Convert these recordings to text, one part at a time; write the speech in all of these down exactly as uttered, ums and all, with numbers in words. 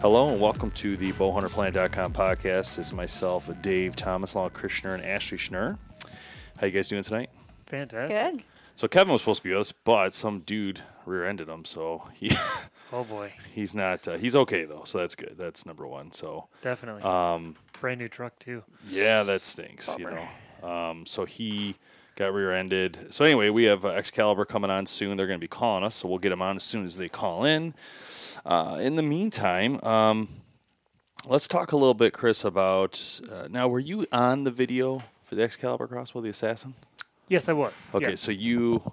Hello and welcome to the bow hunter planet dot com podcast. It's myself, Dave Thomas, along with Chris Schnurr and Ashley Schnurr. How you guys doing tonight? Fantastic. Good. So Kevin was supposed to be with us, but some dude rear-ended him, so he oh boy, he's not. Uh, he's okay though, so that's good. That's number one. So definitely. Um, brand new truck too. Yeah, that stinks. Bummer. You know. Um, so he got rear-ended. So anyway, we have uh, Excalibur coming on soon. They're going to be calling us, so we'll get them on as soon as they call in. Uh, in the meantime, um, let's talk a little bit, Chris, about... Uh, now, were you on the video for the Excalibur Crossbow, the Assassin? Yes, I was. Okay, yeah. So you...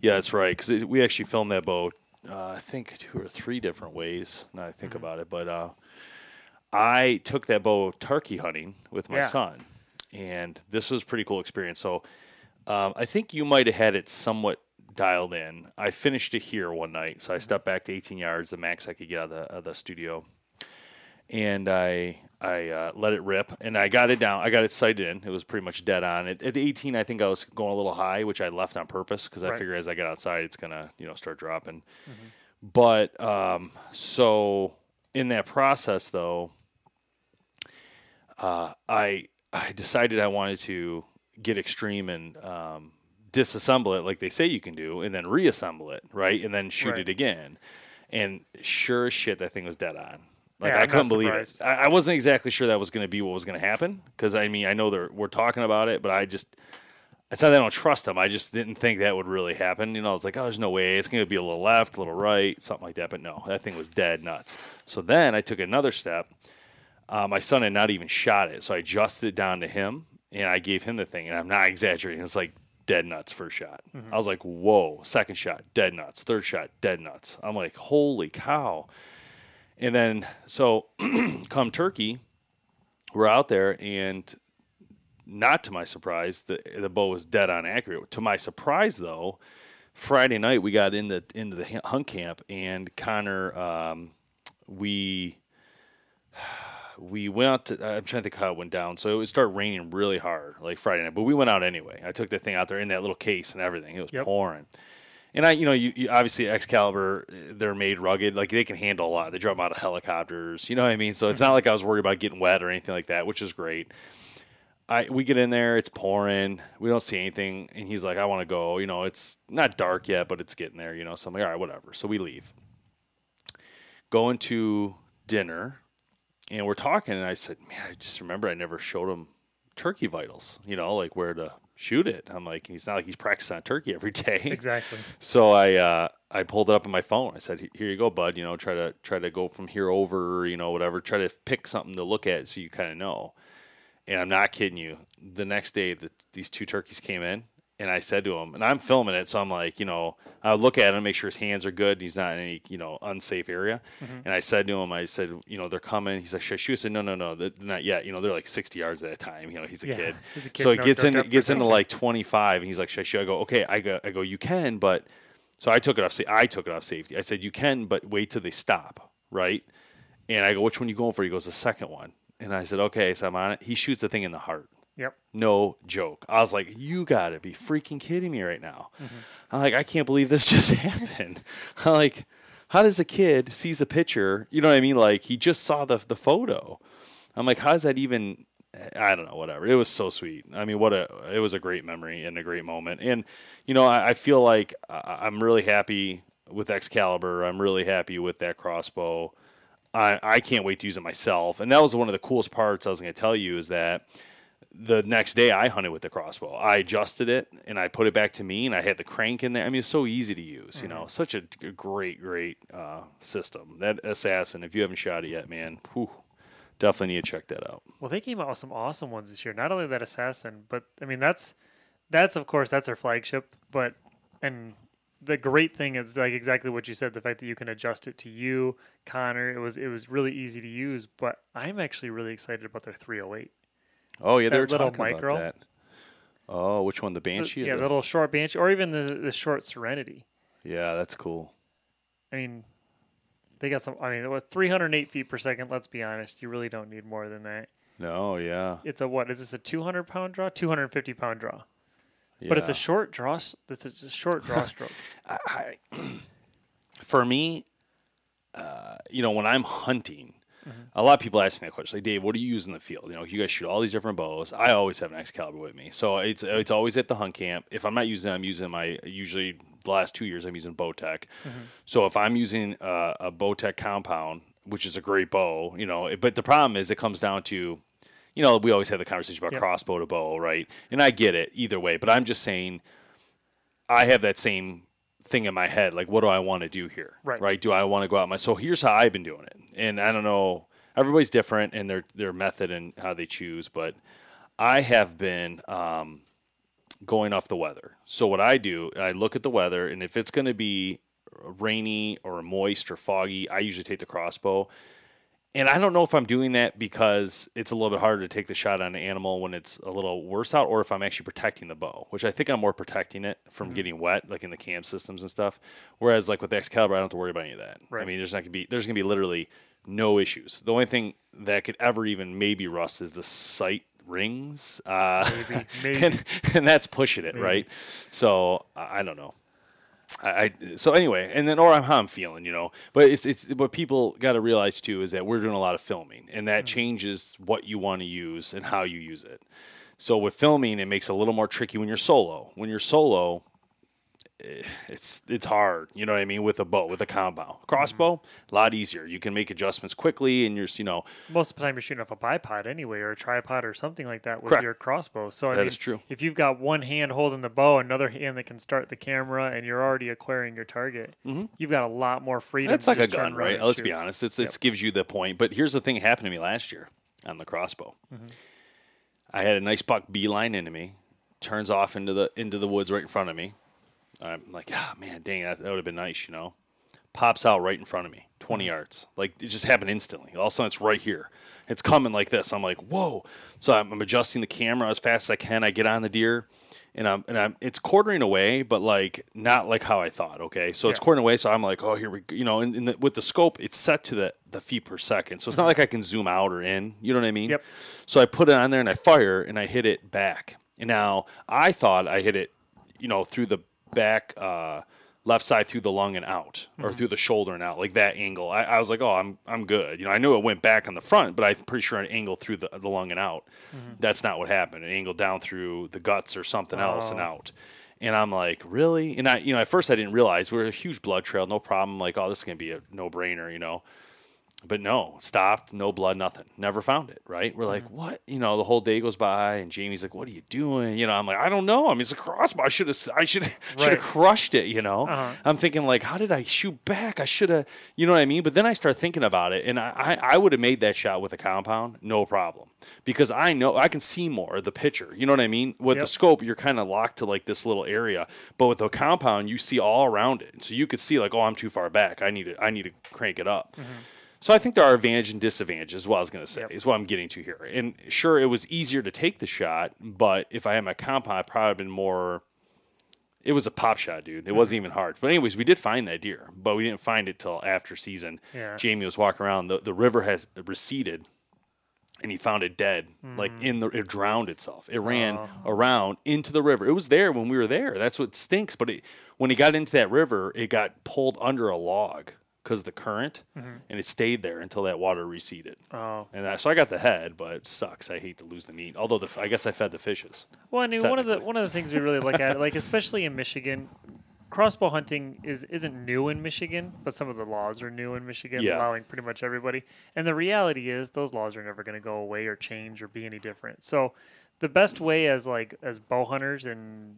Yeah, that's right, because we actually filmed that bow, uh, I think, two or three different ways, now I think mm-hmm. about it. But uh, I took that bow turkey hunting with my yeah. son, and this was a pretty cool experience. So um, I think you might have had it somewhat... dialed in. I finished it here one night, so I stepped back to eighteen yards, the max I could get out of the, of the studio, and I I uh, let it rip, and I got it down. I got it sighted in. It was pretty much dead on. At, at the eighteen, I think I was going a little high, which I left on purpose because right. I figure as I get outside, it's gonna you know start dropping. Mm-hmm. But um, so in that process, though, uh, I I decided I wanted to get extreme and. Um, disassemble it like they say you can do, and then reassemble it, right? And then shoot right. it again. And sure as shit, that thing was dead on. Like, yeah, I I'm couldn't believe surprised. it. I, I wasn't exactly sure that was going to be what was going to happen, because, I mean, I know they're, we're talking about it, but I just, it's not that I don't trust them. I just didn't think that would really happen. You know, it's like, oh, there's no way. It's going to be a little left, a little right, something like that. But no, that thing was dead nuts. So then I took another step. Uh, my son had not even shot it, so I adjusted it down to him, and I gave him the thing, and I'm not exaggerating. It's like, dead nuts first shot. Mm-hmm. I was like, whoa, second shot, dead nuts, third shot, dead nuts. I'm like, holy cow. And then, so come turkey, we're out there, and not to my surprise, the the bow was dead on accurate. To my surprise, though, Friday night we got in the, into the hunt camp, and Connor, um, we... We went out to, I'm trying to think how it went down. So it would start raining really hard, like Friday night. But we went out anyway. I took that thing out there in that little case and everything. It was yep. pouring. And I, you know, you, you obviously Excalibur, they're made rugged. Like, they can handle a lot. They drop them out of helicopters. You know what I mean? So it's not like I was worried about getting wet or anything like that, which is great. I We get in there. It's pouring. We don't see anything. And he's like, I want to go. You know, it's not dark yet, but it's getting there. You know, so I'm like, all right, whatever. So we leave. Going to dinner. And we're talking, and I said, man, I just remember I never showed him turkey vitals, you know, like where to shoot it. I'm like, it's not like he's practicing on turkey every day. Exactly. So I uh, I pulled it up on my phone. I said, here you go, bud. You know, try to try to go from here over, you know, whatever. Try to pick something to look at so you kind of know. And I'm not kidding you. The next day, the, these two turkeys came in, and I said to him, and I'm filming it, so I'm like, you know, I look at him, make sure his hands are good, and he's not in any, you know, unsafe area. Mm-hmm. And I said to him, I said, you know, they're coming. He's like, should I shoot? I said, no, no, no, not yet. You know, they're like sixty yards at that time. You know, he's a, yeah, kid. He's a kid. So he gets in, gets into like twenty-five, and he's like, should I shoot? I go, okay, I go, I go, you can, but so I took it off. I took it off safety. I said, you can, but wait till they stop, right? And I go, which one are you going for? He goes, the second one. And I said, okay, so I'm on it. He shoots the thing in the heart. Yep. No joke. I was like, you got to be freaking kidding me right now. Mm-hmm. I'm like, I can't believe this just happened. I'm like, how does a kid sees a picture? You know what I mean? Like, he just saw the the photo. I'm like, how does that even, I don't know, whatever. It was so sweet. I mean, what a, it was a great memory and a great moment. And, you know, I, I feel like I'm really happy with Excalibur. I'm really happy with that crossbow. I, I can't wait to use it myself. And that was one of the coolest parts I was going to tell you is that the next day I hunted with the crossbow. I adjusted it and I put it back to me and I had the crank in there. I mean, it's so easy to use, mm-hmm. you know, such a great, great uh, system. That Assassin, if you haven't shot it yet, man, whew, definitely need to check that out. Well, they came out with some awesome ones this year. Not only that Assassin, but I mean, that's, that's of course, that's our flagship, but, and the great thing is like exactly what you said, the fact that you can adjust it to you, Connor. It was it was really easy to use, but I'm actually really excited about their three oh eight. Oh, yeah, that they were talking micro. about that. Oh, which one? The Banshee? The, yeah, the little short Banshee, or even the, the short Serenity. Yeah, that's cool. I mean, they got some, I mean, it was three hundred eight feet per second. Let's be honest. You really don't need more than that. No, yeah. It's a what? Is this a two hundred pound draw? two hundred fifty pound draw. Yeah. But it's a short draw. It's a short draw stroke. I, I, for me, uh, you know, when I'm hunting, mm-hmm. a lot of people ask me that question, like, Dave, what do you use in the field? You know, you guys shoot all these different bows. I always have an Excalibur with me, so it's it's always at the hunt camp. If I'm not using them, I'm using my usually the last two years I'm using Bowtech. Mm-hmm. So if I'm using uh, a Bowtech compound, which is a great bow, you know, it, but the problem is it comes down to, you know, we always have the conversation about yep. crossbow to bow, right? And I get it either way, but I'm just saying I have that same thing in my head, like, what do I want to do here, right? Right? Do I want to go out my? So here's how I've been doing it, and I don't know. Everybody's different in their their method and how they choose, but I have been um, going off the weather. So what I do, I look at the weather, and if it's going to be rainy or moist or foggy, I usually take the crossbow. And I don't know if I'm doing that because it's a little bit harder to take the shot on an animal when it's a little worse out, or if I'm actually protecting the bow, which I think I'm more protecting it from mm-hmm. getting wet, like in the cam systems and stuff. Whereas like with the Excalibur, I don't have to worry about any of that. Right. I mean, there's not gonna be there's gonna be literally no issues. The only thing that could ever even maybe rust is the sight rings, uh, maybe, maybe. and, and that's pushing it maybe. Right. So I don't know. I, I so anyway, and then or I'm how I'm feeling, you know. But it's it's what people got to realize too is that we're doing a lot of filming, and that mm-hmm. changes what you want to use and how you use it. So with filming, it makes it a little more tricky when you're solo. When you're solo, it's it's hard, you know what I mean. With a bow, with a compound crossbow, mm-hmm. a lot easier. You can make adjustments quickly, and you're you know most of the time you're shooting off a bipod anyway, or a tripod, or something like that with correct. Your crossbow. So I that mean, is true. If you've got one hand holding the bow, another hand that can start the camera, and you're already acquiring your target, mm-hmm. you've got a lot more freedom. It's like a gun, right? Let's shoot. Be honest. It's yep. it gives you the point. But here's the thing that happened to me last year on the crossbow. Mm-hmm. I had a nice buck beeline into me, turns off into the into the woods right in front of me. I'm like, ah, oh, man, dang, that, that would have been nice, you know. Pops out right in front of me, twenty yards. Like, it just happened instantly. All of a sudden, it's right here. It's coming like this. I'm like, whoa. So I'm, I'm adjusting the camera as fast as I can. I get on the deer, and I'm and I'm. It's quartering away, but, like, not like how I thought, okay? So yeah. It's quartering away, so I'm like, oh, here we go. You know, and, and the, with the scope, it's set to the, the feet per second. So it's not like I can zoom out or in. You know what I mean? Yep. So I put it on there, and I fire, and I hit it back. And now I thought I hit it, you know, through the back uh left side through the lung and out or mm-hmm. through the shoulder and out, like that angle. I, I was like, oh, I'm I'm good. You know, I knew it went back on the front, but I'm pretty sure an angle through the, the lung and out. Mm-hmm. That's not what happened. An angle down through the guts or something oh. else and out. And I'm like, really? And I, you know, at first I didn't realize we were a huge blood trail, no problem. Like, oh, this is gonna be a no brainer, you know. But no, stopped, no blood, nothing. Never found it, right? We're like, mm-hmm. what? You know, the whole day goes by, and Jamie's like, what are you doing? You know, I'm like, I don't know. I mean, it's a crossbow. I should have I should have right. crushed it, you know? Uh-huh. I'm thinking, like, how did I shoot back? I should have, you know what I mean? But then I start thinking about it, and I, I, I would have made that shot with a compound, no problem. Because I know, I can see more of the picture. You know what I mean? With yep. the scope, you're kind of locked to, like, this little area. But with a compound, you see all around it. So you could see, like, oh, I'm too far back. I need to, I need to crank it up. Mm-hmm. So I think there are advantages and disadvantages, is what I was going to say, yep. is what I'm getting to here. And sure, it was easier to take the shot, but if I had my compound, I'd probably have been more – it was a pop shot, dude. It mm-hmm. wasn't even hard. But anyways, we did find that deer, but we didn't find it till after season. Yeah. Jamie was walking around. The, the river has receded, and he found it dead, mm-hmm. like in the – it drowned itself. It ran oh. around into the river. It was there when we were there. That's what stinks. But it, when it got into that river, it got pulled under a log. Because of the current, mm-hmm. and it stayed there until that water receded. Oh, and I, so I got the head, but it sucks. I hate to lose the meat. Although the, I guess I fed the fishes. Well, I mean, one of the one of the things we really look at, like especially in Michigan, crossbow hunting is isn't new in Michigan, but some of the laws are new in Michigan, yeah. allowing pretty much everybody. And the reality is, those laws are never going to go away or change or be any different. So, the best way as like as bow hunters and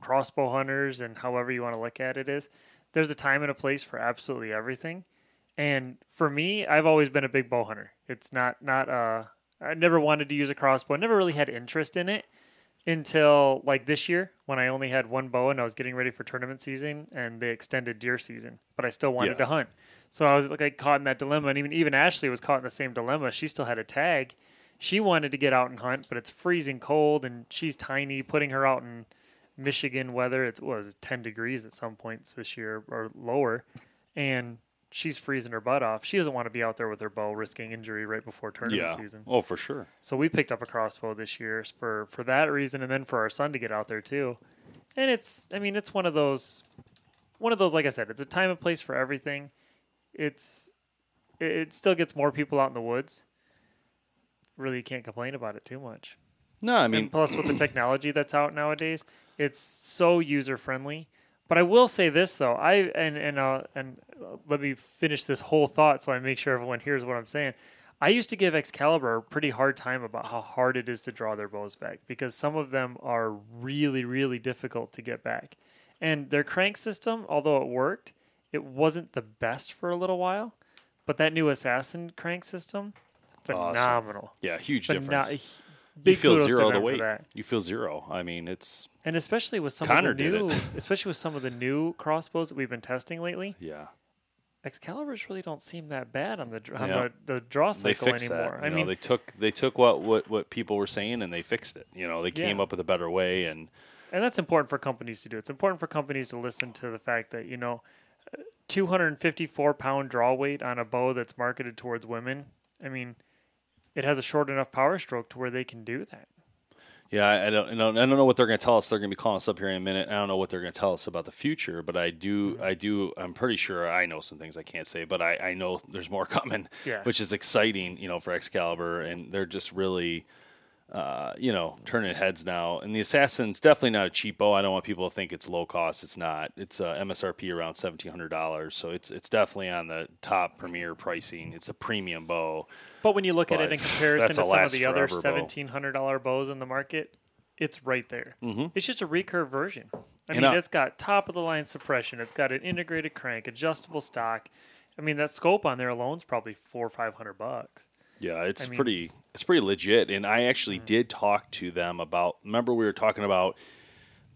crossbow hunters and however you want to look at it is. There's a time and a place for absolutely everything. And for me, I've always been a big bow hunter. It's not, not, uh, I never wanted to use a crossbow. I never really had interest in it. until like this year when I only had one bow and I was getting ready for tournament season and they extended deer season, but I still wanted yeah. to hunt. So I was like caught in that dilemma, and even even Ashley was caught in the same dilemma. She still had a tag. She wanted to get out and hunt, but it's freezing cold and she's tiny. Putting her out in Michigan weather, it was ten degrees at some points this year or lower, and she's freezing her butt off. She doesn't want to be out there with her bow risking injury right before tournament yeah. season. Oh, for sure. So we picked up a crossbow this year for, for that reason, and then for our son to get out there too. And it's, I mean, it's one of those, one of those, like I said, it's a time and place for everything. It's, it, it still gets more people out in the woods. Really can't complain about it too much. No, I mean. And plus with the technology that's out nowadays, it's so user-friendly. But I will say this, though. I and and uh, and let me finish this whole thought so I make sure everyone hears what I'm saying. I used to give Excalibur a pretty hard time about how hard it is to draw their bows back, because some of them are really, really difficult to get back. And their crank system, although it worked, it wasn't the best for a little while. But that new Assassin crank system, phenomenal. Awesome. Yeah, huge Phen- difference. Big you feel zero the weight. You feel zero. I mean, it's and especially with some Connor of the new, especially with some of the new crossbows that we've been testing lately. Yeah, Excaliburs really don't seem that bad on the on yeah. the, the draw cycle anymore. They fixed that. I you mean, know, they took they took what, what what people were saying and they fixed it. You know, they came yeah. up with a better way, and and that's important for companies to do. It's important for companies to listen to the fact that, you know, two hundred fifty-four pound draw weight on a bow that's marketed towards women. I mean, it has a short enough power stroke to where they can do that. Yeah, I don't, I don't, I don't know what they're going to tell us. They're going to be calling us up here in a minute. I don't know what they're going to tell us about the future, but I do, mm-hmm. I do. I'm pretty sure I know some things I can't say, but I, I know there's more coming, yeah. which is exciting, you know, for Excalibur, and they're just really, uh, you know, turning heads now. And the Assassin's definitely not a cheap bow. I don't want people to think it's low cost. It's not. It's uh, M S R P around seventeen hundred dollars, so it's it's definitely on the top premier pricing. It's a premium bow. But when you look but at it in comparison to some of the other seventeen hundred dollars bow. bows in the market, it's right there. Mm-hmm. It's just a recurve version. I and mean, uh, it's got top-of-the-line suppression. It's got an integrated crank, adjustable stock. I mean, that scope on there alone is probably four or five hundred bucks. Yeah, it's I mean, pretty it's pretty legit. And I actually mm-hmm. did talk to them about, remember we were talking about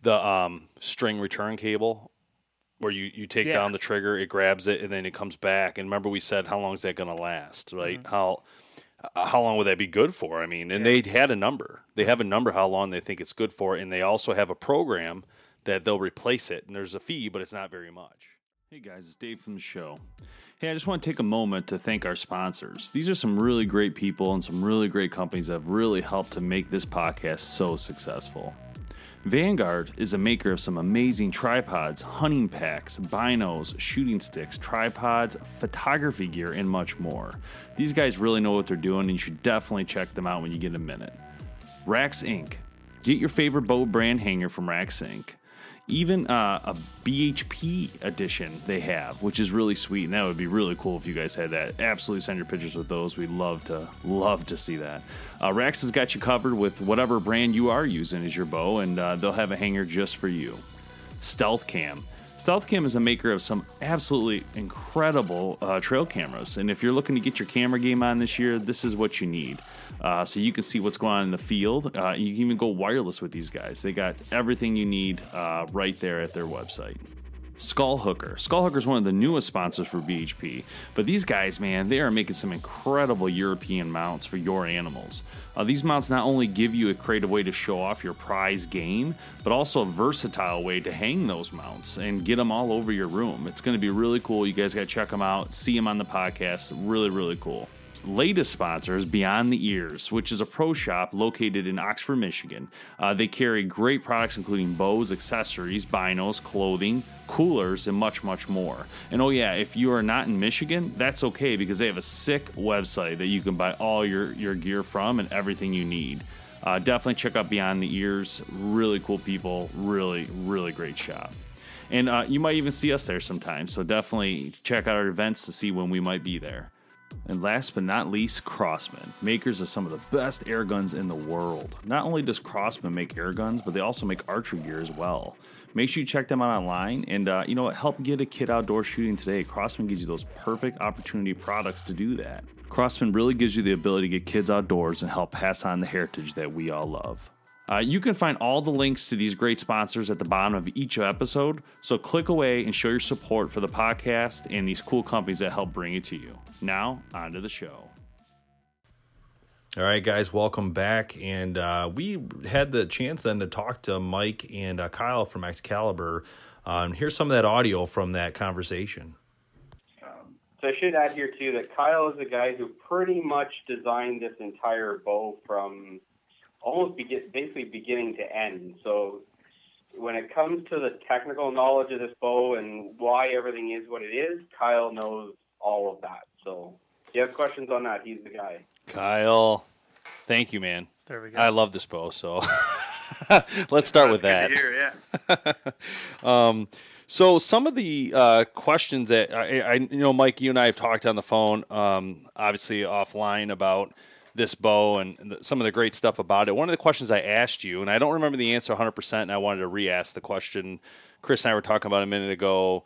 the um, string return cable where you, you take yeah. down the trigger, it grabs it, and then it comes back. And remember we said, how long is that going to last, right? Mm-hmm. How how long would that be good for? I mean, and yeah. they had a number. They have a number how long they think it's good for, and they also have a program that they'll replace it. And there's a fee, but it's not very much. Hey guys, it's Dave from the show. Hey, I just want to take a moment to thank our sponsors. These are some really great people and some really great companies that have really helped to make this podcast so successful. Vanguard is a maker of some amazing tripods, hunting packs, binos, shooting sticks, tripods, photography gear, and much more. These guys really know what they're doing, and you should definitely check them out when you get a minute. Rax Incorporated. Get your favorite bow brand hanger from Rax Incorporated. Even uh, a B H P edition they have, which is really sweet, and that would be really cool if you guys had that. Absolutely send your pictures with those. We'd love to love to see that. Uh, Rax has got you covered with whatever brand you are using as your bow, and uh, they'll have a hanger just for you. Stealth Cam. Stealth Cam is a maker of some absolutely incredible uh, trail cameras, and if you're looking to get your camera game on this year, this is what you need. Uh, so you can see what's going on in the field. Uh, you can even go wireless with these guys. They got everything you need uh, right there at their website. Skull Hooker. Skull Hooker is one of the newest sponsors for B H P, but these guys, man, they are making some incredible European mounts for your animals. Uh, these mounts not only give you a creative way to show off your prize game, but also a versatile way to hang those mounts and get them all over your room. It's going to be really cool. You guys got to check them out. See them on the podcast. Really, really cool. Latest sponsor is Beyond the Ears, which is a pro shop located in Oxford, Michigan. Uh, they carry great products including bows, accessories, binos, clothing, coolers, and much, much more. And oh yeah, if you are not in Michigan, that's okay, because they have a sick website that you can buy all your, your gear from and everything you need. Uh, definitely check out Beyond the Ears. Really cool people. Really, really great shop. And uh, you might even see us there sometimes, so definitely check out our events to see when we might be there. And last but not least, Crossman, makers of some of the best air guns in the world. Not only does Crossman make air guns, but they also make archery gear as well. Make sure you check them out online, and uh, you know what? Help get a kid outdoor shooting today. Crossman gives you those perfect opportunity products to do that. Crossman really gives you the ability to get kids outdoors and help pass on the heritage that we all love. Uh, you can find all the links to these great sponsors at the bottom of each episode, so click away and show your support for the podcast and these cool companies that help bring it to you. Now, on to the show. All right, guys, welcome back. And uh, we had the chance then to talk to Mike and uh, Kyle from Excalibur. Um, here's some of that audio from that conversation. Um, so I should add here, too, that Kyle is the guy who pretty much designed this entire bow from almost be- basically beginning to end. So when it comes to the technical knowledge of this bow and why everything is what it is, Kyle knows all of that. So if you have questions on that, he's the guy. Kyle, thank you, man. There we go. I love this bow, so let's start with that. Hear, yeah. um, so some of the uh, questions that I, I, you know, Mike, you and I have talked on the phone, um, obviously offline about this bow and some of the great stuff about it. One of the questions I asked you, and I don't remember the answer one hundred percent, and I wanted to re-ask the question. Chris and I were talking about a minute ago.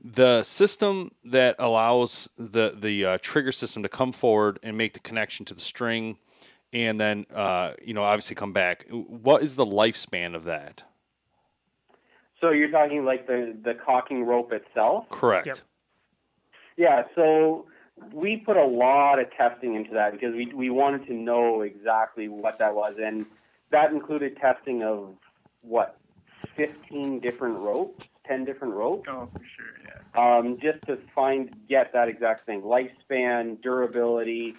The system that allows the, the uh, trigger system to come forward and make the connection to the string and then, uh, you know, obviously come back. What is the lifespan of that? So you're talking like the, the cocking rope itself? Correct. Yep. Yeah, so we put a lot of testing into that because we we wanted to know exactly what that was. And that included testing of, what, fifteen different ropes? ten different ropes. Oh, for sure, yeah. Um, just to find, get that exact thing. Lifespan, durability.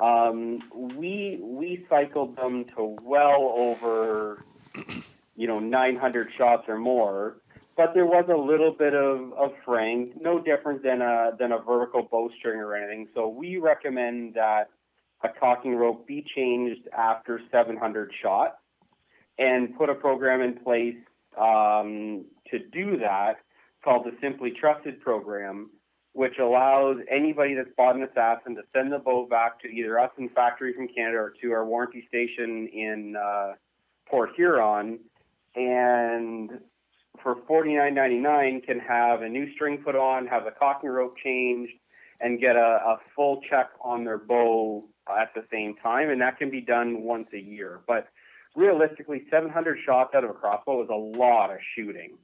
Um, we we cycled them to well over, you know, nine hundred shots or more. But there was a little bit of, of fraying, no different than a, than a vertical bowstring or anything. So we recommend that a cocking rope be changed after seven hundred shots and put a program in place um, to do that called the Simply Trusted Program, which allows anybody that's bought an Assassin to send the bow back to either us in factory from Canada or to our warranty station in uh, Port Huron, and for forty-nine ninety-nine can have a new string put on, have the cocking rope changed, and get a, a full check on their bow at the same time, and that can be done once a year. But realistically, seven hundred shots out of a crossbow is a lot of shooting.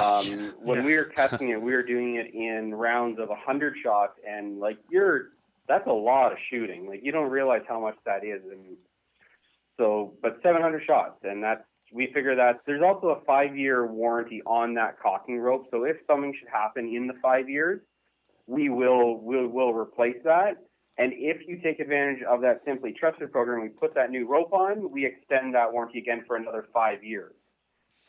Um, when yeah. we were testing it, we were doing it in rounds of one hundred shots, and like you're, that's a lot of shooting. Like you don't realize how much that is. And so, but seven hundred shots, and that's we figure that there's also a five-year warranty on that cocking rope. So if something should happen in the five years, we will we will replace that. And if you take advantage of that Simply Trusted program, we put that new rope on, we extend that warranty again for another five years.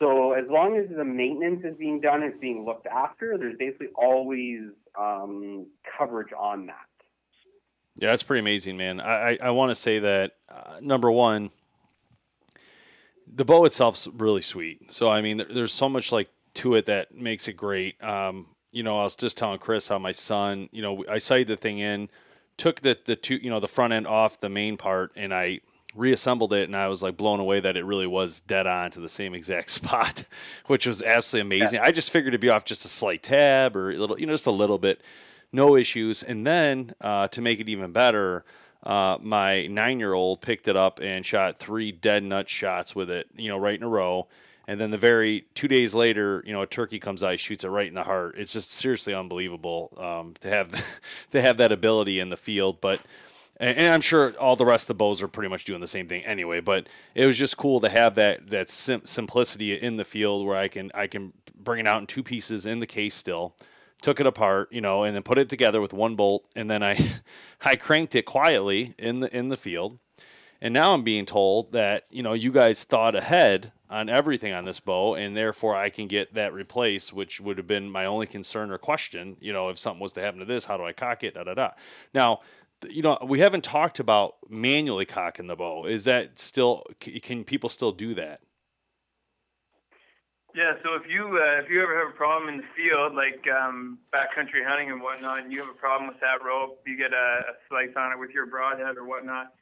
So as long as the maintenance is being done, it's being looked after, there's basically always um, coverage on that. Yeah, that's pretty amazing, man. I, I, I want to say that, uh, number one, the bow itself's really sweet. So, I mean, there, there's so much, like, to it that makes it great. Um, you know, I was just telling Chris how my son, you know, I sighted the thing in, took the, the two, you know, the front end off the main part, and I reassembled it, and I was like blown away that it really was dead on to the same exact spot, which was absolutely amazing. Yeah. I just figured it'd be off just a slight tab or a little, you know, just a little bit, no issues. And then uh, to make it even better, uh, my nine-year-old picked it up and shot three dead nut shots with it, you know, right in a row. And then the very two days later, you know, a turkey comes out, shoots it right in the heart. It's just seriously unbelievable um, to have to have that ability in the field. But and, and I'm sure all the rest of the bows are pretty much doing the same thing anyway. But it was just cool to have that that sim- simplicity in the field where I can I can bring it out in two pieces in the case still. Took it apart, you know, and then put it together with one bolt, and then I I cranked it quietly in the in the field. And now I'm being told that, you know, you guys thought ahead on everything on this bow, and therefore I can get that replaced, which would have been my only concern or question. You know, if something was to happen to this, how do I cock it? Da da da. Now, you know, we haven't talked about manually cocking the bow. Is that still? Can people still do that? Yeah. So if you uh, if you ever have a problem in the field, like um, backcountry hunting and whatnot, and you have a problem with that rope, you get a, a slice on it with your broadhead or whatnot.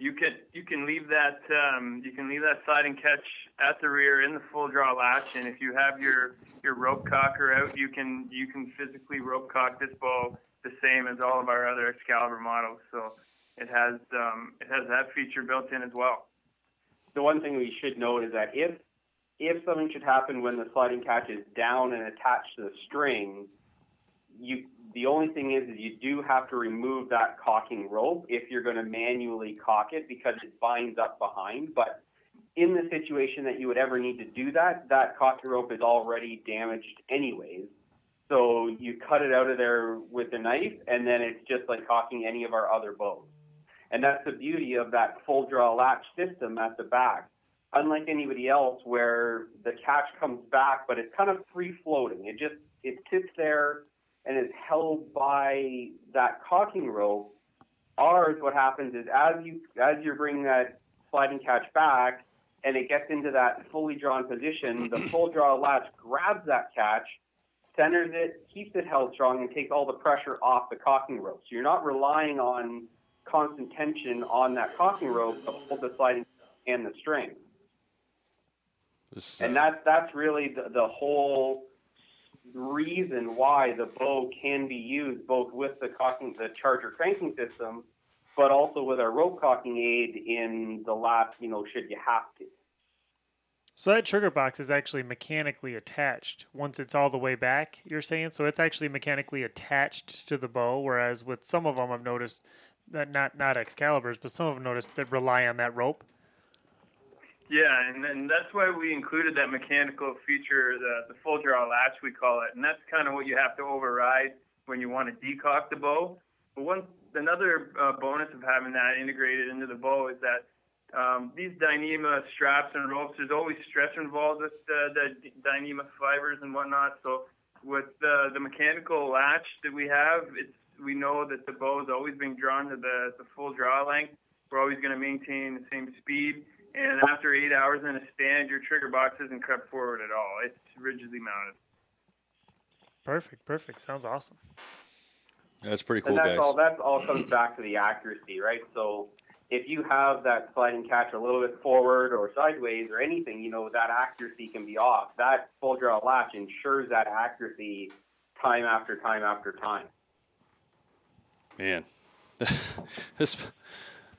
You can you can leave that um, you can leave that slide and catch at the rear in the full draw latch, and if you have your, your rope cocker out, you can you can physically rope cock this bow the same as all of our other Excalibur models. So it has um, it has that feature built in as well. the one thing we should note is that if if something should happen when the sliding catch is down and attached to the string, you the only thing is, is you do have to remove that cocking rope if you're going to manually cock it, because it binds up behind. But in the situation that you would ever need to do that, that cocking rope is already damaged anyways. So you cut it out of there with a knife, and then it's just like cocking any of our other bows. And that's the beauty of that full draw latch system at the back. Unlike anybody else, where the catch comes back, but it's kind of free floating. It just, it sits there and is held by that cocking rope. Ours, what happens is as you, as you're bringing that sliding catch back and it gets into that fully drawn position, the full draw latch grabs that catch, centers it, keeps it held strong, and takes all the pressure off the cocking rope. So you're not relying on constant tension on that cocking rope to hold the sliding and the string. This, uh... And that, that's really the, the whole reason why the bow can be used both with the cocking, the charger cranking system, but also with our rope cocking aid in the last, you know, should you have to. So that trigger box is actually mechanically attached once it's all the way back, you're saying? So it's actually mechanically attached to the bow, whereas with some of them I've noticed, that not not Excalibur's, but some of them noticed that rely on that rope. Yeah, and, and that's why we included that mechanical feature, the, the full draw latch we call it, and that's kind of what you have to override when you want to decock the bow. But one, another uh, bonus of having that integrated into the bow is that Um, these Dyneema straps and ropes, there's always stretch involved with the, the Dyneema fibers and whatnot. So with the, the mechanical latch that we have, it's, we know that the bow has always been drawn to the, the full draw length. We're always going to maintain the same speed. And after eight hours in a stand, your trigger box isn't crept forward at all. It's rigidly mounted. Perfect, perfect. Sounds awesome. That's pretty cool, and that's guys. All, that all comes back to the accuracy, right? So if you have that sliding catch a little bit forward or sideways or anything, you know, that accuracy can be off. That full draw latch ensures that accuracy time after time after time. Man, this,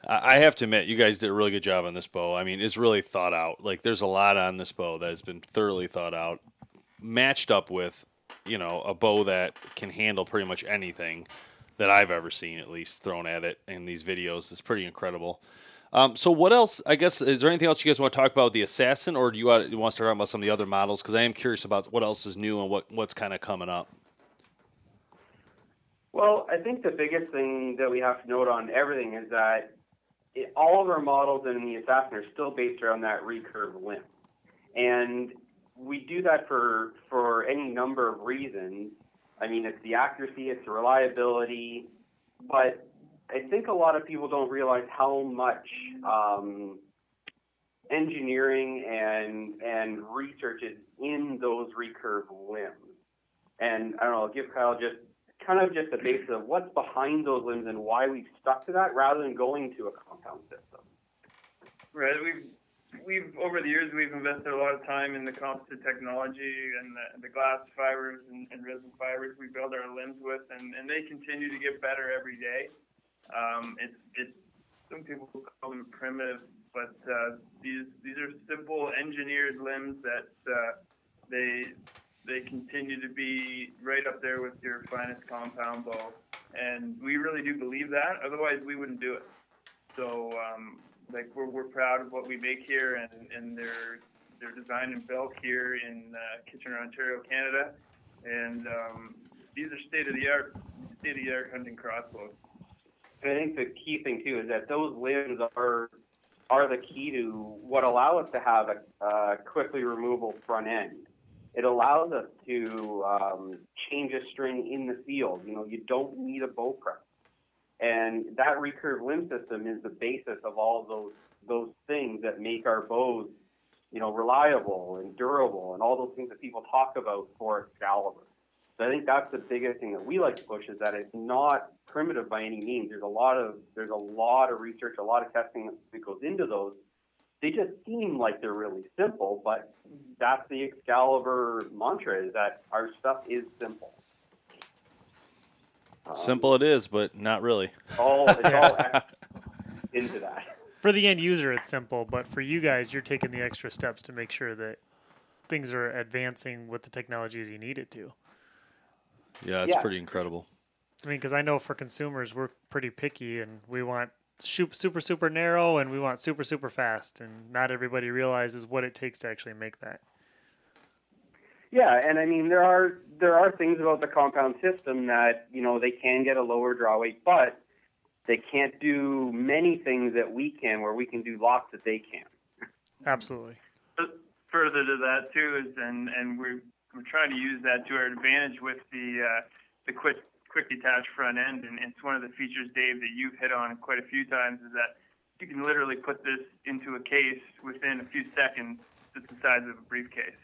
I have to admit, you guys did a really good job on this bow. I mean, it's really thought out. Like, there's a lot on this bow that has been thoroughly thought out, matched up with, you know, a bow that can handle pretty much anything that I've ever seen, at least, thrown at it in these videos. It's pretty incredible. Um, so what else, I guess, is there anything else you guys want to talk about with the Assassin, or do you want to start talking about some of the other models? Because I am curious about what else is new and what, what's kind of coming up. Well, I think the biggest thing that we have to note on everything is that it, all of our models in the Assassin are still based around that recurve limb. And we do that for for any number of reasons. I mean, it's the accuracy, it's the reliability, but I think a lot of people don't realize how much um, engineering and and research is in those recurve limbs. And I don't know, I'll give Kyle just kind of just a basis of what's behind those limbs and why we've stuck to that rather than going to a compound system. Right. We've We've over the years we've invested a lot of time in the composite technology and the, the glass fibers and, and resin fibers we build our limbs with, and, and they continue to get better every day. Um, it's it's some people call them primitive, but uh, these these are simple engineered limbs that uh, they they continue to be right up there with your finest compound bow, and we really do believe that. Otherwise, we wouldn't do it. So. Um, Like we're we're proud of what we make here, and, and they're they're designed and built here in uh, Kitchener, Ontario, Canada, and um, these are state of the art state of the art hunting crossbows. I think the key thing too is that those limbs are are the key to what allow us to have a uh, quickly removable front end. It allows us to um, change a string in the field. You know, you don't need a bow press. And that recurve limb system is the basis of all those those things that make our bows, you know, reliable and durable and all those things that people talk about for Excalibur. So I think that's the biggest thing that we like to push is that it's not primitive by any means. There's a lot of there's a lot of research, a lot of testing that goes into those. They just seem like they're really simple, but that's the Excalibur mantra is that our stuff is simple. Simple it is, but not really. All, it's all into that. For the end user, it's simple, but for you guys, you're taking the extra steps to make sure that things are advancing with the technologies you need it to. Yeah, it's yeah. pretty incredible. I mean, because I know for consumers, we're pretty picky, and we want super, super narrow, and we want super, super fast, and not everybody realizes what it takes to actually make that. Yeah, and I mean, there are there are things about the compound system that, you know, they can get a lower draw weight, but they can't do many things that we can, where we can do lots that they can't. Absolutely. But further to that, too, is and, and we're, we're trying to use that to our advantage with the uh, the quick quick detach front end, and it's one of the features, Dave, that you've hit on quite a few times, is that you can literally put this into a case within a few seconds that's the size of a briefcase.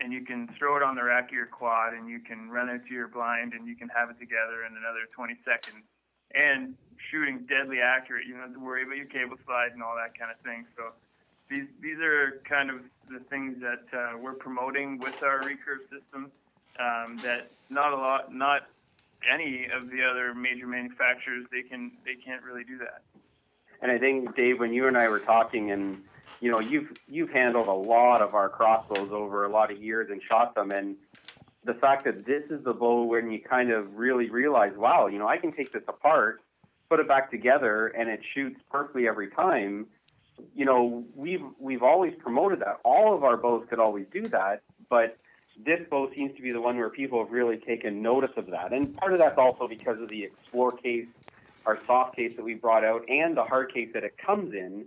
And you can throw it on the rack of your quad, and you can run it to your blind, and you can have it together in another twenty seconds. And shooting deadly accurate, you don't have to worry about your cable slide and all that kind of thing. So these these are kind of the things that uh, we're promoting with our recurve system um, that not a lot, not any of the other major manufacturers, they can they can't really do that. And I think, Dave, when you and I were talking, and you know, you've you've handled a lot of our crossbows over a lot of years and shot them, and the fact that this is the bow when you kind of really realize, wow, you know, I can take this apart, put it back together, and it shoots perfectly every time. You know, we've we've always promoted that. All of our bows could always do that, but this bow seems to be the one where people have really taken notice of that. And part of that's also because of the Explore case, our soft case that we brought out, and the hard case that it comes in,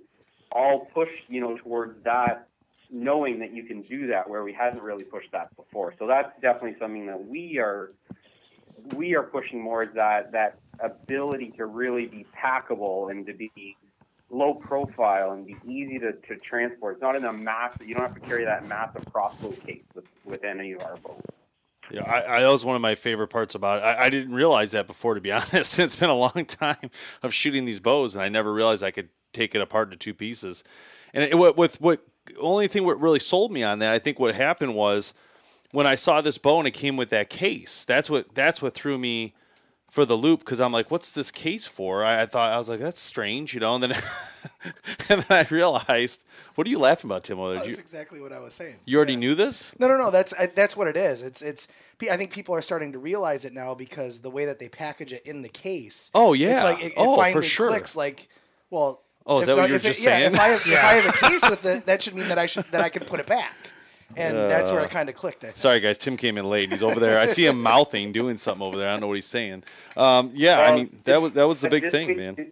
all push, you know, towards that, knowing that you can do that where we hadn't really pushed that before. So that's definitely something that we are we are pushing more, is that, that ability to really be packable and to be low profile and be easy to, to transport. It's not in a massive, you don't have to carry that massive crossbow case with, with any of our boats. Yeah, I, I, that was one of my favorite parts about it. I, I didn't realize that before, to be honest. It's been a long time of shooting these bows, and I never realized I could take it apart into two pieces. And it, with, with what only thing what really sold me on that, I think what happened was when I saw this bow and it came with that case. That's what that's what threw me for the loop, because I'm like, what's this case for? I, I thought, I was like, that's strange, you know. And then, and then I realized, what are you laughing about, Timo? Oh, that's you, exactly what I was saying. You already yeah. knew this? No, no, no. That's I, that's what it is. It's it's. I think people are starting to realize it now because the way that they package it in the case. Oh yeah. It's like it, oh, it finally for sure. clicks. Like, well. Oh, is that I, what you were just it, saying? Yeah. If I have, yeah. if I have a case with it, that should mean that I should that I can put it back. And uh, that's where I kind of clicked. Sorry, guys. Tim came in late. He's over there. I see him mouthing, doing something over there. I don't know what he's saying. Um, yeah, well, I mean, that was that was the big thing, case, man.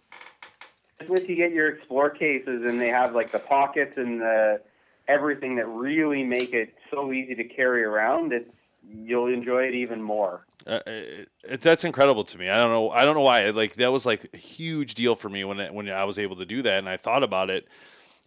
Once you get your Explore cases, and they have, like, the pockets and the everything that really make it so easy to carry around, it's, you'll enjoy it even more. Uh, it, it, that's incredible to me. I don't know. I don't know why. Like, that was, like, a huge deal for me when, it, when I was able to do that, and I thought about it.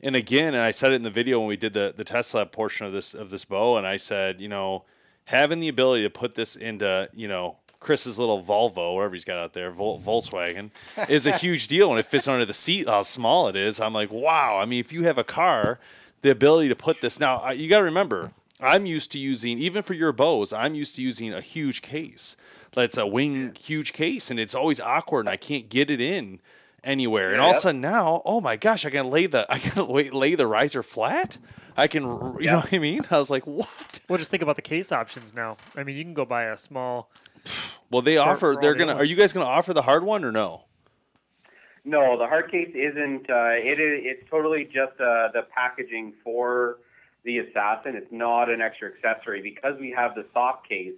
And again, and I said it in the video when we did the, the test lab portion of this of this bow, and I said, you know, having the ability to put this into, you know, Chris's little Volvo, wherever he's got out there, Vol- Volkswagen, is a huge deal. When it fits under the seat, how small it is. I'm like, wow. I mean, if you have a car, the ability to put this. Now, you got to remember, I'm used to using, even for your bows, I'm used to using a huge case. That's a wing huge case, and it's always awkward, and I can't get it in anywhere, and yep. all of a sudden now, oh my gosh, I can lay the I can lay, lay the riser flat. I can, you yep. know what I mean? I was like, what? Well, just think about the case options now. I mean, you can go buy a small. Well, they offer. They're gonna. Are you guys gonna offer the hard one or no? No, the hard case isn't. Uh, it is. It's totally just uh, the packaging for the Assassin. It's not an extra accessory because we have the soft case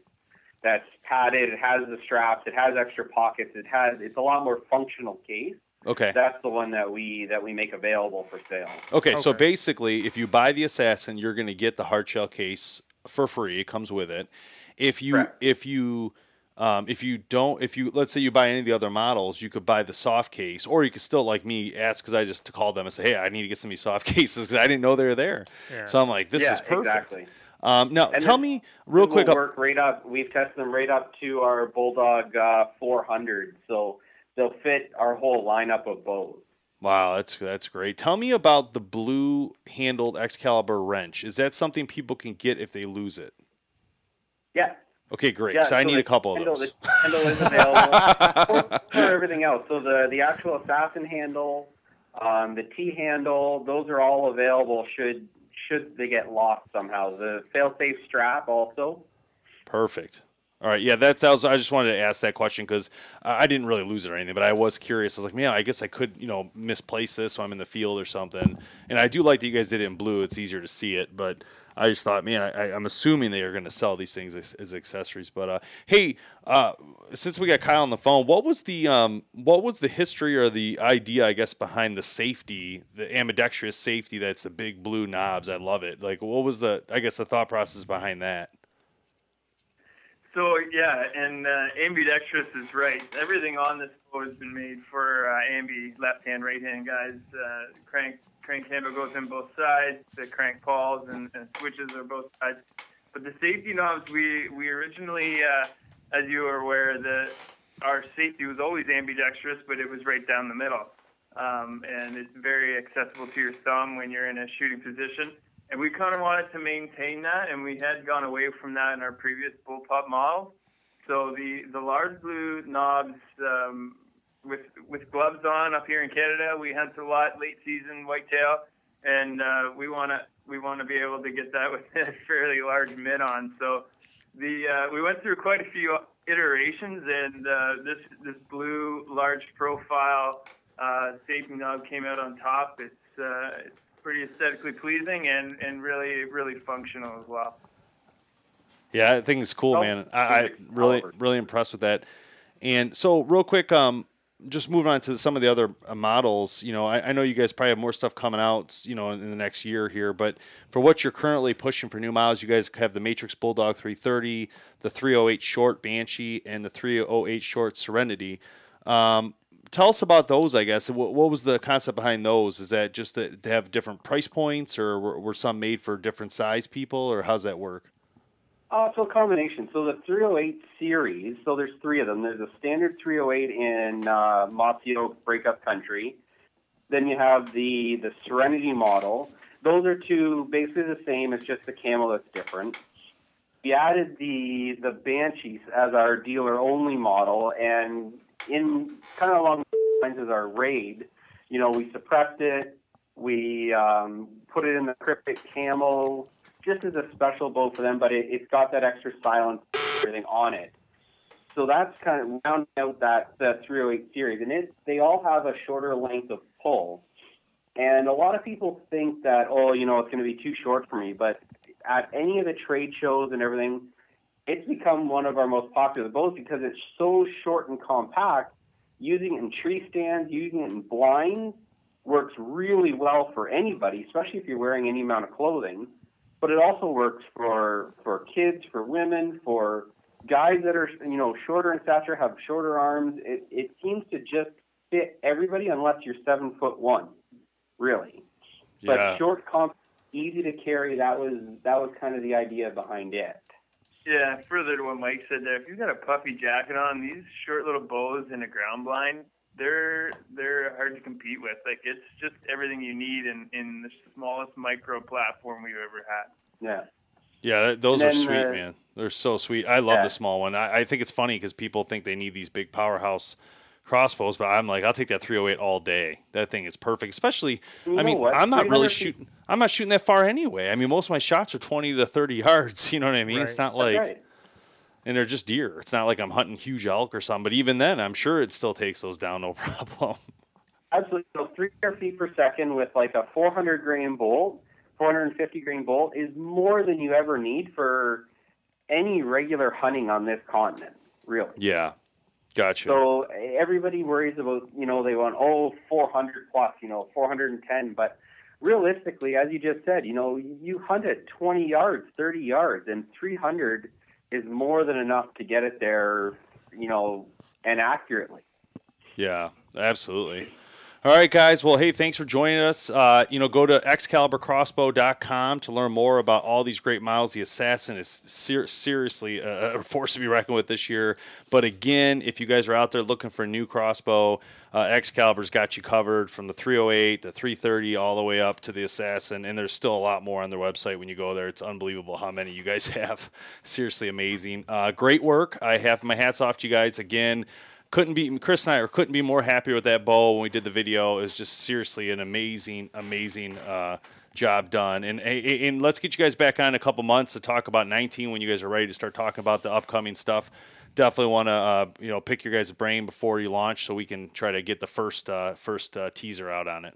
that's padded. It has the straps. It has extra pockets. It has. It's a lot more functional case. Okay. That's the one that we that we make available for sale. Okay, okay. So basically, if you buy the Assassin, you're going to get the hard shell case for free. It comes with it. If you Correct. if you um, if you don't if you let's say you buy any of the other models, you could buy the soft case, or you could still, like me, ask, because I just called them and say, hey, I need to get some of these soft cases because I didn't know they were there. Yeah. So I'm like, this yeah, is perfect. Exactly. Um, now, and tell me real quick. Work right up. We've tested them right up to our Bulldog uh, four hundred. So they'll fit our whole lineup of bows. Wow, that's that's great. Tell me about the blue-handled Excalibur wrench. Is that something people can get if they lose it? Yeah. Okay, great. Yeah, so I need a couple handle, of those. The handle is available for, for everything else. So the, the actual Assassin handle, um, the T-handle, those are all available should should they get lost somehow. The fail-safe strap also. Perfect. All right, yeah, that's, that was, I just wanted to ask that question because I didn't really lose it or anything, but I was curious. I was like, man, I guess I could, you know, misplace this when I'm in the field or something. And I do like that you guys did it in blue. It's easier to see it, but I just thought, man, I, I'm assuming they are going to sell these things as, as accessories. But uh, hey, uh, since we got Kyle on the phone, what was the um, what was the history or the idea, I guess, behind the safety, the ambidextrous safety? That's the big blue knobs. I love it. Like, what was the, I guess, the thought process behind that? So, yeah, and uh, ambidextrous is right. Everything on this bow has been made for uh, ambi, left-hand, right-hand guys. Uh, crank crank handle goes in both sides. The crank paws and, and switches are both sides. But the safety knobs, we, we originally, uh, as you are aware, the, our safety was always ambidextrous, but it was right down the middle. Um, and it's very accessible to your thumb when you're in a shooting position. And we kind of wanted to maintain that, and we had gone away from that in our previous bullpup model. So the, the large blue knobs um, with with gloves on up here in Canada, we hunt a lot late season whitetail, and uh, we wanna we wanna be able to get that with a fairly large mid on. So the uh, we went through quite a few iterations, and uh, this this blue large profile uh, safety knob came out on top. It's uh, it's pretty aesthetically pleasing and, and really, really functional as well. Yeah, I think it's cool, man. I, I really, really impressed with that. And so real quick, um, just moving on to some of the other models, you know, I, I know you guys probably have more stuff coming out, you know, in the next year here, but for what you're currently pushing for new models, you guys have the Matrix Bulldog three thirty, the three oh eight Short Banshee, and the three oh eight Short Serenity. Um, Tell us about those, I guess. What, what was the concept behind those? Is that just to have different price points, or were, were some made for different size people, or how's that work? Uh, so a combination. So the three oh eight series, so there's three of them. There's a standard three oh eight in uh, Matsuo Breakup Country. Then you have the, the Serenity model. Those are two basically the same. It's just the camel that's different. We added the, the Banshees as our dealer-only model, and in kind of along the lines as our raid, you know, we suppressed it, we um, put it in the cryptic camel, just as a special bow for them, but it, it's got that extra silence and everything on it. So that's kind of rounding out that, that three oh eight series, and it, they all have a shorter length of pull. And a lot of people think that, oh, you know, it's going to be too short for me, but at any of the trade shows and everything, it's become one of our most popular bows because it's so short and compact. Using it in tree stands, using it in blinds, works really well for anybody, especially if you're wearing any amount of clothing. But it also works for, for kids, for women, for guys that are, you know, shorter in stature, have shorter arms. It, it seems to just fit everybody unless you're seven foot one, really. Yeah. But short, compact, easy to carry, that was that was kind of the idea behind it. Yeah, further to what Mike said there, if you've got a puffy jacket on, these short little bows in a ground blind, they're they're hard to compete with. Like, it's just everything you need in, in the smallest micro platform we've ever had. Yeah. Yeah, those are sweet, the, man. They're so sweet. I love yeah. the small one. I, I think it's funny because people think they need these big powerhouse crossbows, but I'm like, I'll take that three oh eight all day. That thing is perfect, especially, you I mean, what? I'm not really shooting, I'm not shooting that far anyway. I mean, most of my shots are twenty to thirty yards, you know what I mean? Right. It's not like, right. and they're just deer. It's not like I'm hunting huge elk or something, but even then, I'm sure it still takes those down, no problem. Absolutely. So three feet per second with like a four hundred grain bolt, four hundred fifty grain bolt is more than you ever need for any regular hunting on this continent, really. Yeah. Gotcha. So everybody worries about, you know, they want, oh, four hundred plus, you know, four hundred ten. But realistically, as you just said, you know, you hunt at twenty yards, thirty yards, and three hundred is more than enough to get it there, you know, and accurately. Yeah, absolutely. All right, guys. Well, hey, thanks for joining us. Uh, you know, go to excalibur crossbow dot com to learn more about all these great models. The Assassin is ser- seriously uh, a force to be reckoned with this year. But again, if you guys are out there looking for a new crossbow, uh, Excalibur's got you covered from the three oh eight, the three thirty, all the way up to the Assassin. And there's still a lot more on their website when you go there. It's unbelievable how many you guys have. Seriously amazing. Uh, great work. I have my hats off to you guys again. Couldn't be Chris and I couldn't be more happy with that bow when we did the video. It was just seriously an amazing, amazing uh, job done. And, and let's get you guys back on in a couple months to talk about nineteen when you guys are ready to start talking about the upcoming stuff. Definitely want to uh, you know pick your guys' brain before you launch so we can try to get the first uh, first uh, teaser out on it.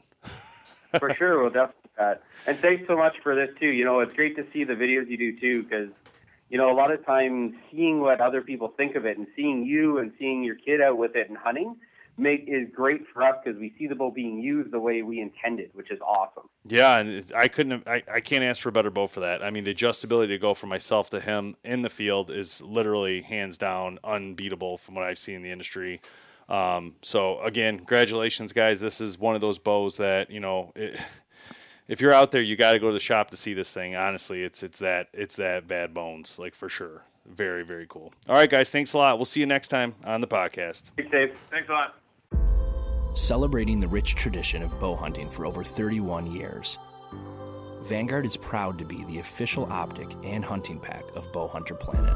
For sure, we'll definitely do that. And thanks so much for this too. You know, it's great to see the videos you do too, because you know, a lot of times seeing what other people think of it and seeing you and seeing your kid out with it and hunting make is great for us because we see the bow being used the way we intended, which is awesome. Yeah, and I couldn't have, I, I can't ask for a better bow for that. I mean, the adjustability to go from myself to him in the field is literally hands down unbeatable from what I've seen in the industry. Um, so, again, congratulations, guys. This is one of those bows that, you know, it, if you're out there, you got to go to the shop to see this thing. Honestly, it's it's that it's that bad bones, like for sure. Very, very cool. All right, guys, thanks a lot. We'll see you next time on the podcast. Thanks, Dave. Thanks a lot. Celebrating the rich tradition of bow hunting for over thirty-one years, Vanguard is proud to be the official optic and hunting pack of Bow Hunter Planet.